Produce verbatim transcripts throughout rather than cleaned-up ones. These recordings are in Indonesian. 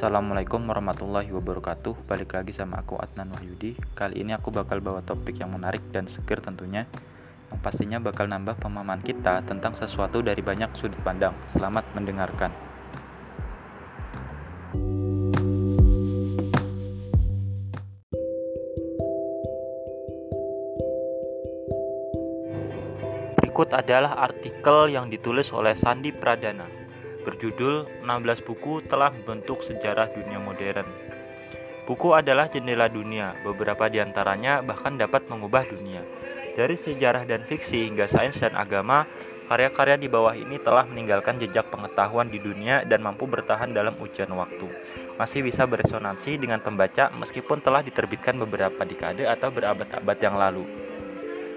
Assalamualaikum warahmatullahi wabarakatuh. Balik lagi sama aku Adnan Wahyudi. Kali ini aku bakal bawa topik yang menarik dan seger tentunya, yang pastinya bakal nambah pemahaman kita tentang sesuatu dari banyak sudut pandang. Selamat mendengarkan. Berikut adalah artikel yang ditulis oleh Sandi Pradana berjudul enam belas buku telah membentuk sejarah dunia modern. Buku adalah jendela dunia, beberapa diantaranya bahkan dapat mengubah dunia. Dari sejarah dan fiksi hingga sains dan agama, karya-karya di bawah ini telah meninggalkan jejak pengetahuan di dunia dan mampu bertahan dalam ujian waktu. Masih bisa beresonansi dengan pembaca meskipun telah diterbitkan beberapa dekade atau berabad-abad yang lalu.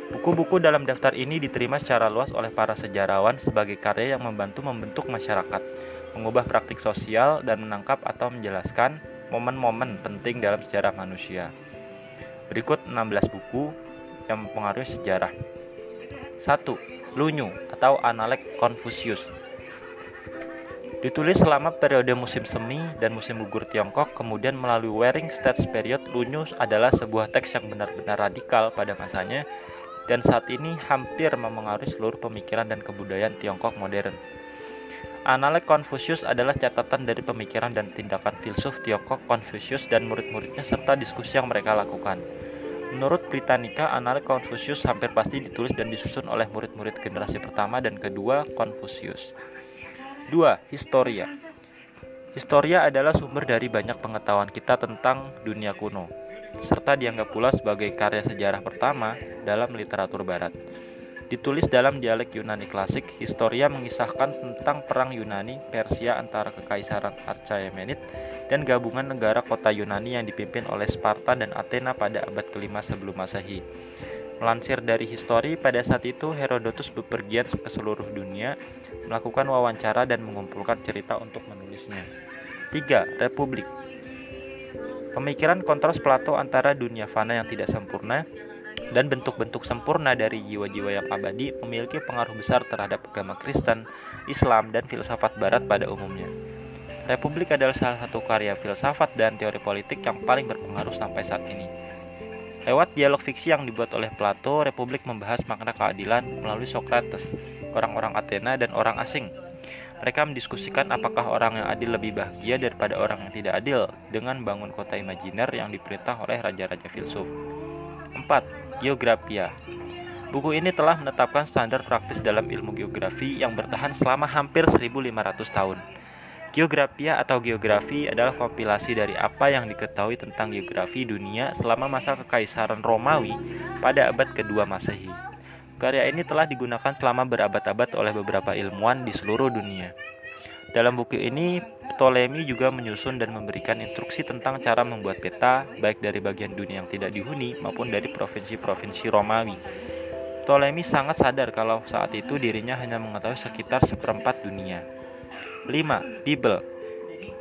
Buku-buku dalam daftar ini diterima secara luas oleh para sejarawan sebagai karya yang membantu membentuk masyarakat, mengubah praktik sosial, dan menangkap atau menjelaskan momen-momen penting dalam sejarah manusia. Berikut enam belas buku yang mempengaruhi sejarah. satu. Lunyu atau Analek Confucius. Ditulis selama periode musim semi dan musim gugur Tiongkok, kemudian melalui Warring States Period, Lunyu adalah sebuah teks yang benar-benar radikal pada masanya, dan saat ini hampir memengaruhi seluruh pemikiran dan kebudayaan Tiongkok modern. Analek Confucius adalah catatan dari pemikiran dan tindakan filsuf Tiongkok Confucius dan murid-muridnya serta diskusi yang mereka lakukan. Menurut Britannica, Analek Confucius hampir pasti ditulis dan disusun oleh murid-murid generasi pertama dan kedua Confucius. dua. Historia. Historia adalah sumber dari banyak pengetahuan kita tentang dunia kuno, serta dianggap pula sebagai karya sejarah pertama dalam literatur barat. Ditulis dalam dialek Yunani klasik, Historia mengisahkan tentang perang Yunani Persia antara kekaisaran Archaemenid dan gabungan negara kota Yunani yang dipimpin oleh Sparta dan Athena pada abad kelima sebelum Masehi. Melansir dari Histori, pada saat itu Herodotus bepergian ke seluruh dunia, melakukan wawancara dan mengumpulkan cerita untuk menulisnya. tiga. Republik. Pemikiran kontras Plato antara dunia fana yang tidak sempurna dan bentuk-bentuk sempurna dari jiwa-jiwa yang abadi memiliki pengaruh besar terhadap agama Kristen, Islam, dan filsafat barat pada umumnya. Republik adalah salah satu karya filsafat dan teori politik yang paling berpengaruh sampai saat ini. Lewat dialog fiksi yang dibuat oleh Plato, Republik membahas makna keadilan melalui Socrates, orang-orang Athena, dan orang asing. Mereka mendiskusikan apakah orang yang adil lebih bahagia daripada orang yang tidak adil dengan bangun kota imajiner yang diperintah oleh raja-raja filsuf. empat. Geografia. Buku ini telah menetapkan standar praktis dalam ilmu geografi yang bertahan selama hampir seribu lima ratus tahun. Geografia atau geografi adalah kompilasi dari apa yang diketahui tentang geografi dunia selama masa kekaisaran Romawi pada abad kedua Masehi. Karya ini telah digunakan selama berabad-abad oleh beberapa ilmuwan di seluruh dunia. Dalam buku ini, Ptolemy juga menyusun dan memberikan instruksi tentang cara membuat peta, baik dari bagian dunia yang tidak dihuni maupun dari provinsi-provinsi Romawi. Ptolemy sangat sadar kalau saat itu dirinya hanya mengetahui sekitar seperempat dunia. lima. Bible.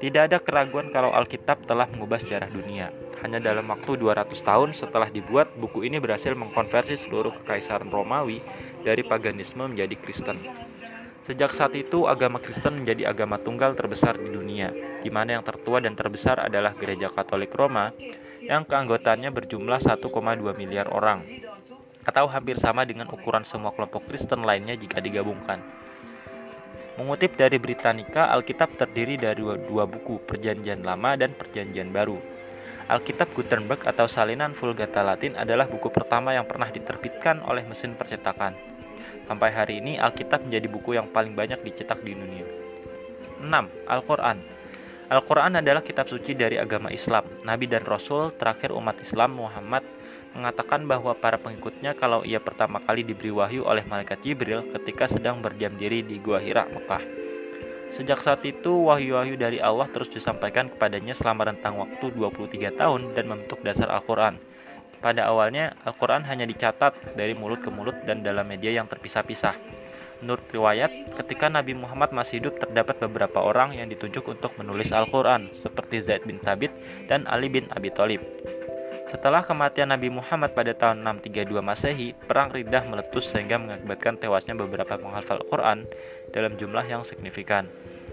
Tidak ada keraguan kalau Alkitab telah mengubah sejarah dunia. Hanya dalam waktu dua ratus tahun setelah dibuat, buku ini berhasil mengkonversi seluruh kekaisaran Romawi dari paganisme menjadi Kristen. Sejak saat itu, agama Kristen menjadi agama tunggal terbesar di dunia, di mana yang tertua dan terbesar adalah Gereja Katolik Roma, yang keanggotaannya berjumlah satu koma dua miliar orang, atau hampir sama dengan ukuran semua kelompok Kristen lainnya jika digabungkan. Mengutip dari Britannica, Alkitab terdiri dari dua buku, Perjanjian Lama dan Perjanjian Baru. Alkitab Gutenberg atau salinan Vulgata Latin adalah buku pertama yang pernah diterbitkan oleh mesin percetakan. Sampai hari ini, Alkitab menjadi buku yang paling banyak dicetak di dunia. enam. Al-Quran. Al-Quran adalah kitab suci dari agama Islam. Nabi dan Rasul terakhir umat Islam Muhammad mengatakan bahwa para pengikutnya kalau ia pertama kali diberi wahyu oleh malaikat Jibril ketika sedang berdiam diri di Gua Hira, Mekah. Sejak saat itu, wahyu-wahyu dari Allah terus disampaikan kepadanya selama rentang waktu dua puluh tiga tahun dan membentuk dasar Al-Quran. Pada awalnya, Al-Quran hanya dicatat dari mulut ke mulut dan dalam media yang terpisah-pisah. Menurut riwayat, ketika Nabi Muhammad masih hidup terdapat beberapa orang yang ditunjuk untuk menulis Al-Quran, seperti Zaid bin Sabit dan Ali bin Abi Talib. Setelah kematian Nabi Muhammad pada tahun enam tiga dua Masehi, perang Riddah meletus sehingga mengakibatkan tewasnya beberapa penghafal Al-Quran dalam jumlah yang signifikan.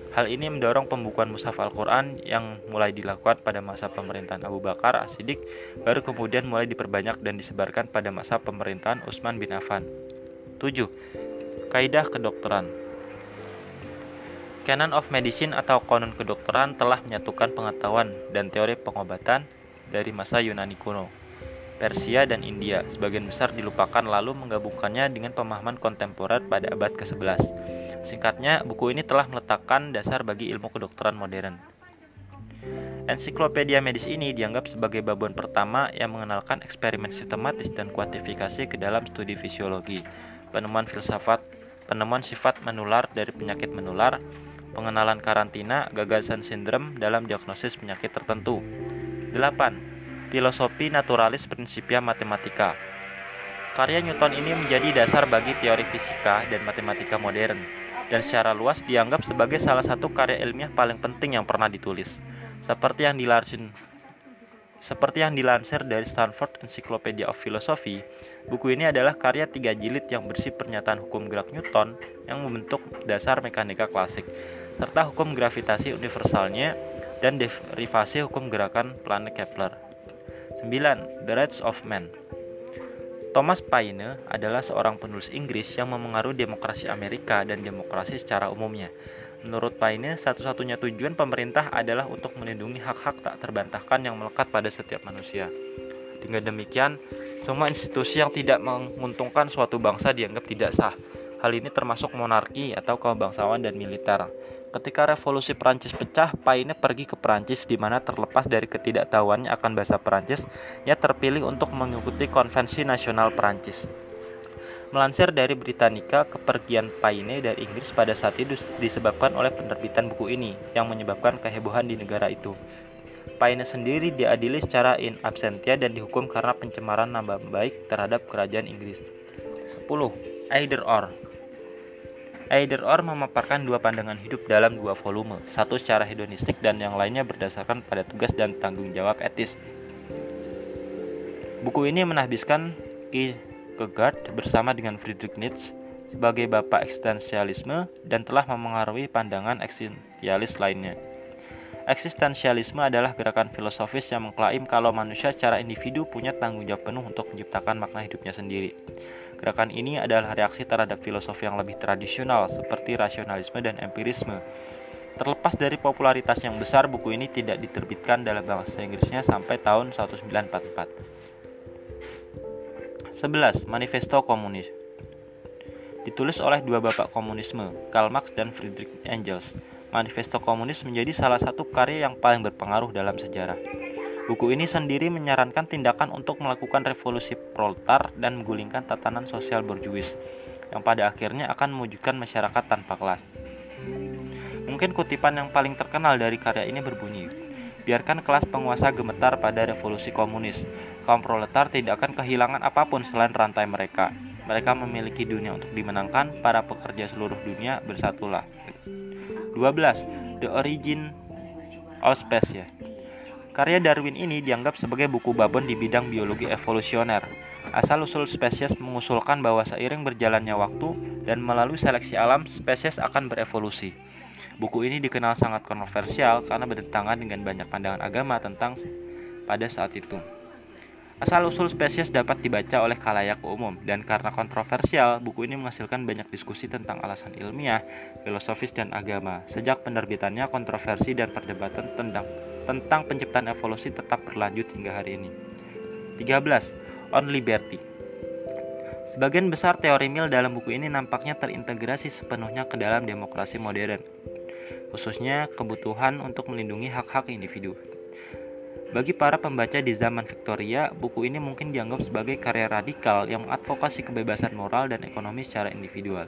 Hal ini mendorong pembukuan mushaf Al-Quran yang mulai dilakukan pada masa pemerintahan Abu Bakar As-Siddiq, baru kemudian mulai diperbanyak dan disebarkan pada masa pemerintahan Usman bin Affan. tujuh. Kaidah kedokteran. Canon of Medicine atau Konon Kedokteran telah menyatukan pengetahuan dan teori pengobatan dari masa Yunani kuno, Persia, dan India, sebagian besar dilupakan, lalu menggabungkannya dengan pemahaman kontemporer pada abad kesebelas. Singkatnya, buku ini telah meletakkan dasar bagi ilmu kedokteran modern. Ensiklopedia medis ini dianggap sebagai babon pertama yang mengenalkan eksperimen sistematis dan kuantifikasi ke dalam studi fisiologi, penemuan filsafat, penemuan sifat menular dari penyakit menular, pengenalan karantina, gagasan sindrom dalam diagnosis penyakit tertentu. delapan. Filosofi naturalis Principia Mathematica. Karya Newton ini menjadi dasar bagi teori fisika dan matematika modern, dan secara luas dianggap sebagai salah satu karya ilmiah paling penting yang pernah ditulis. Seperti yang dilansir, seperti yang dilansir dari Stanford Encyclopedia of Philosophy, buku ini adalah karya tiga jilid yang berisi pernyataan hukum gerak Newton yang membentuk dasar mekanika klasik, serta hukum gravitasi universalnya dan derivasi hukum gerakan planet Kepler. sembilan. The Rights of Man. Thomas Paine adalah seorang penulis Inggris yang memengaruhi demokrasi Amerika dan demokrasi secara umumnya. Menurut Paine, satu-satunya tujuan pemerintah adalah untuk melindungi hak-hak tak terbantahkan yang melekat pada setiap manusia. Dengan demikian, semua institusi yang tidak menguntungkan suatu bangsa dianggap tidak sah. Hal ini termasuk monarki atau kebangsawan dan militer. Ketika revolusi Perancis pecah, Paine pergi ke Perancis di mana terlepas dari ketidaktahuannya akan bahasa Perancis, ia terpilih untuk mengikuti konvensi nasional Perancis. Melansir dari Britannica, kepergian Paine dari Inggris pada saat itu disebabkan oleh penerbitan buku ini yang menyebabkan kehebohan di negara itu. Paine sendiri diadili secara in absentia dan dihukum karena pencemaran nama baik terhadap kerajaan Inggris. sepuluh. Either or. Either or memaparkan dua pandangan hidup dalam dua volume, satu secara hedonistik dan yang lainnya berdasarkan pada tugas dan tanggung jawab etis. Buku ini menahbiskan Kierkegaard bersama dengan Friedrich Nietzsche sebagai bapak eksistensialisme dan telah memengaruhi pandangan eksistensialis lainnya. Eksistensialisme adalah gerakan filosofis yang mengklaim kalau manusia secara individu punya tanggung jawab penuh untuk menciptakan makna hidupnya sendiri. Gerakan ini adalah reaksi terhadap filosofi yang lebih tradisional seperti rasionalisme dan empirisme. Terlepas dari popularitas yang besar, buku ini tidak diterbitkan dalam bahasa Inggrisnya sampai tahun seribu sembilan ratus empat puluh empat. sebelas. Manifesto Komunis. Ditulis oleh dua bapak komunisme, Karl Marx dan Friedrich Engels. Manifesto Komunis menjadi salah satu karya yang paling berpengaruh dalam sejarah. Buku ini sendiri menyarankan tindakan untuk melakukan revolusi proletar dan menggulingkan tatanan sosial borjuis yang pada akhirnya akan mewujudkan masyarakat tanpa kelas. Mungkin kutipan yang paling terkenal dari karya ini berbunyi, "Biarkan kelas penguasa gemetar pada revolusi komunis. Kaum proletar tidak akan kehilangan apapun selain rantai mereka. Mereka memiliki dunia untuk dimenangkan, para pekerja seluruh dunia bersatulah." dua belas. The Origin of Species. Karya Darwin ini dianggap sebagai buku babon di bidang biologi evolusioner. Asal-usul spesies mengusulkan bahwa seiring berjalannya waktu dan melalui seleksi alam, spesies akan berevolusi. Buku ini dikenal sangat kontroversial karena bertentangan dengan banyak pandangan agama tentang pada saat itu. Asal-usul spesies dapat dibaca oleh khalayak umum, dan karena kontroversial, buku ini menghasilkan banyak diskusi tentang alasan ilmiah, filosofis, dan agama. Sejak penerbitannya, kontroversi dan perdebatan tentang tentang penciptaan evolusi tetap berlanjut hingga hari ini. tiga belas. On Liberty. Sebagian besar teori Mill dalam buku ini nampaknya terintegrasi sepenuhnya ke dalam demokrasi modern, khususnya kebutuhan untuk melindungi hak-hak individu. Bagi para pembaca di zaman Victoria, buku ini mungkin dianggap sebagai karya radikal yang mengadvokasi kebebasan moral dan ekonomi secara individual.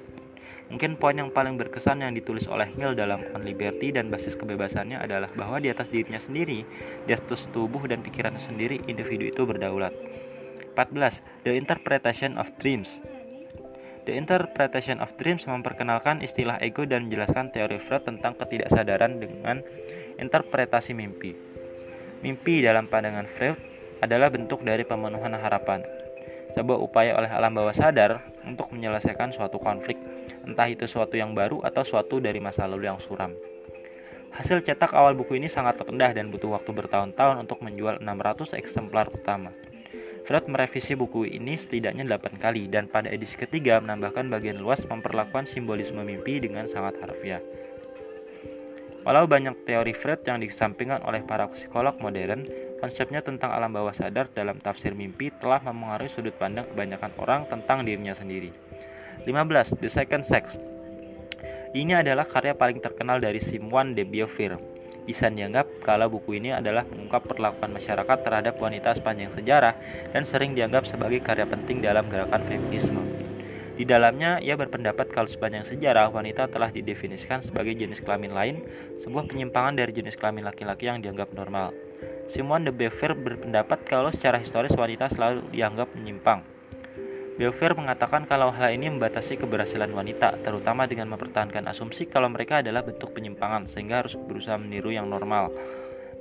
Mungkin poin yang paling berkesan yang ditulis oleh Mill dalam On Liberty dan basis kebebasannya adalah bahwa di atas dirinya sendiri, di atas tubuh dan pikirannya sendiri, individu itu berdaulat. empat belas. The Interpretation of Dreams. The Interpretation of Dreams memperkenalkan istilah ego dan menjelaskan teori Freud tentang ketidaksadaran dengan interpretasi mimpi. Mimpi dalam pandangan Freud adalah bentuk dari pemenuhan harapan, sebuah upaya oleh alam bawah sadar untuk menyelesaikan suatu konflik, entah itu suatu yang baru atau suatu dari masa lalu yang suram. Hasil cetak awal buku ini sangat rendah dan butuh waktu bertahun-tahun untuk menjual enam ratus eksemplar pertama. Freud merevisi buku ini setidaknya delapan kali dan pada edisi ketiga menambahkan bagian luas memperlakukan simbolisme mimpi dengan sangat harfiah. Walau banyak teori Freud yang dikesampingkan oleh para psikolog modern, konsepnya tentang alam bawah sadar dalam tafsir mimpi telah memengaruhi sudut pandang kebanyakan orang tentang dirinya sendiri. lima belas. The Second Sex. Ini adalah karya paling terkenal dari Simone de Beauvoir. Bisa dianggap kalau buku ini adalah mengungkap perlakuan masyarakat terhadap wanita sepanjang sejarah dan sering dianggap sebagai karya penting dalam gerakan feminisme. Di dalamnya, ia berpendapat kalau sepanjang sejarah wanita telah didefinisikan sebagai jenis kelamin lain, sebuah penyimpangan dari jenis kelamin laki-laki yang dianggap normal. Simone de Beauvoir berpendapat kalau secara historis wanita selalu dianggap menyimpang. Beauvoir mengatakan kalau hal ini membatasi keberhasilan wanita, terutama dengan mempertahankan asumsi kalau mereka adalah bentuk penyimpangan, sehingga harus berusaha meniru yang normal.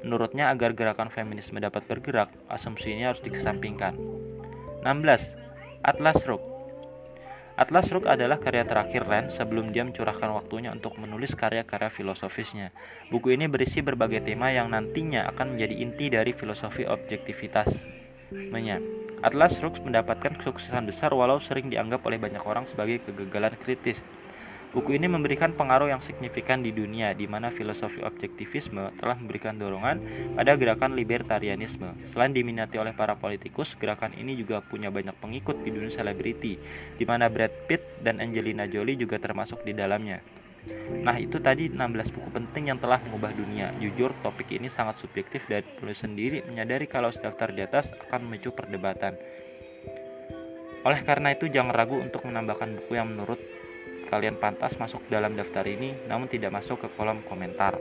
Menurutnya, agar gerakan feminisme dapat bergerak, asumsi ini harus dikesampingkan. enam belas. Atlas Rock. Atlas Rock adalah karya terakhir Ren sebelum dia mencurahkan waktunya untuk menulis karya-karya filosofisnya. Buku ini berisi berbagai tema yang nantinya akan menjadi inti dari filosofi objektivitasnya. Atlas Rock mendapatkan kesuksesan besar walau sering dianggap oleh banyak orang sebagai kegagalan kritis. Buku ini memberikan pengaruh yang signifikan di dunia, di mana filosofi objektivisme telah memberikan dorongan pada gerakan libertarianisme. Selain diminati oleh para politikus, gerakan ini juga punya banyak pengikut di dunia selebriti, di mana Brad Pitt dan Angelina Jolie juga termasuk di dalamnya. Nah, itu tadi enam belas buku penting yang telah mengubah dunia. Jujur, topik ini sangat subjektif dan penulis sendiri menyadari kalau daftar di atas akan memicu perdebatan. Oleh karena itu, jangan ragu untuk menambahkan buku yang menurut kalian pantas masuk dalam daftar ini, namun tidak masuk ke kolom komentar.